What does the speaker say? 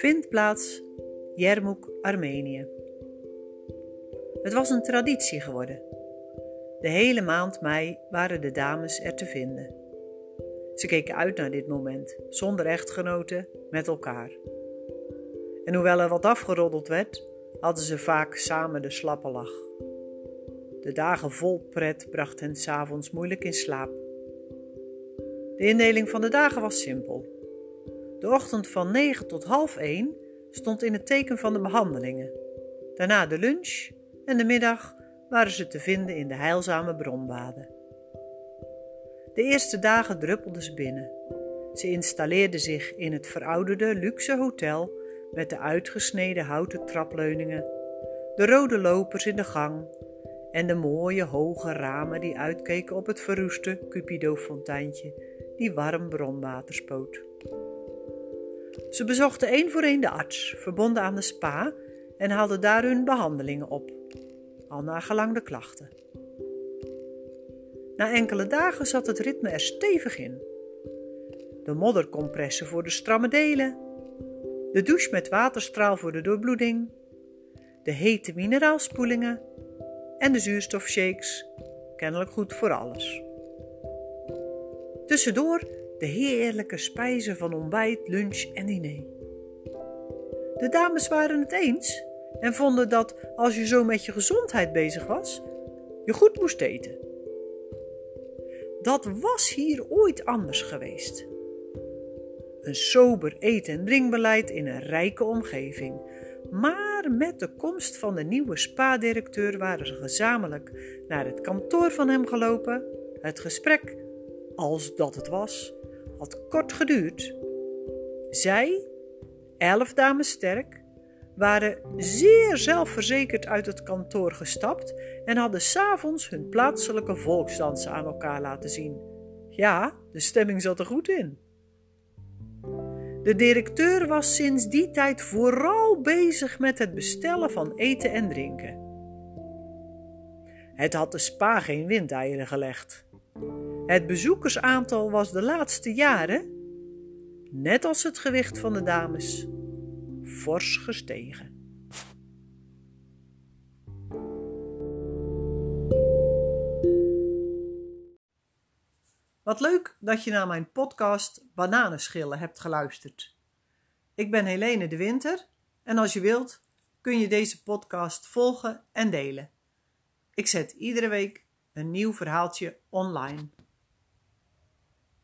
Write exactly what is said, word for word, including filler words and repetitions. Vindplaats Jermuk, Armenië. Het was een traditie geworden. De hele maand mei waren de dames er te vinden. Ze keken uit naar dit moment, zonder echtgenoten, met elkaar. En hoewel er wat afgeroddeld werd, hadden ze vaak samen de slappe lach. De dagen vol pret bracht hen 's avonds moeilijk in slaap. De indeling van de dagen was simpel. De ochtend van negen tot half één stond in het teken van de behandelingen. Daarna de lunch en de middag waren ze te vinden in de heilzame bronbaden. De eerste dagen druppelden ze binnen. Ze installeerden zich in het verouderde luxe hotel met de uitgesneden houten trapleuningen, de rode lopers in de gang en de mooie hoge ramen die uitkeken op het verroeste Cupido-fonteintje die warm bronwater spoot. Ze bezochten één voor één de arts, verbonden aan de spa, en haalden daar hun behandelingen op, al naar gelang de klachten. Na enkele dagen zat het ritme er stevig in. De moddercompressen voor de stramme delen, de douche met waterstraal voor de doorbloeding, de hete mineraalspoelingen en de zuurstofshakes, kennelijk goed voor alles. Tussendoor de heerlijke spijzen van ontbijt, lunch en diner. De dames waren het eens en vonden dat als je zo met je gezondheid bezig was, je goed moest eten. Dat was hier ooit anders geweest. Een sober eten- en drinkbeleid in een rijke omgeving. Maar met de komst van de nieuwe spa-directeur waren ze gezamenlijk naar het kantoor van hem gelopen. Het gesprek, als dat het was, had kort geduurd. Zij, elf dames sterk, waren zeer zelfverzekerd uit het kantoor gestapt en hadden 's avonds hun plaatselijke volksdansen aan elkaar laten zien. Ja, de stemming zat er goed in. De directeur was sinds die tijd vooral bezig met het bestellen van eten en drinken. Het had de spa geen windeieren gelegd. Het bezoekersaantal was de laatste jaren, net als het gewicht van de dames, fors gestegen. Wat leuk dat je naar mijn podcast Bananenschillen hebt geluisterd. Ik ben Helene de Winter en als je wilt kun je deze podcast volgen en delen. Ik zet iedere week een nieuw verhaaltje online.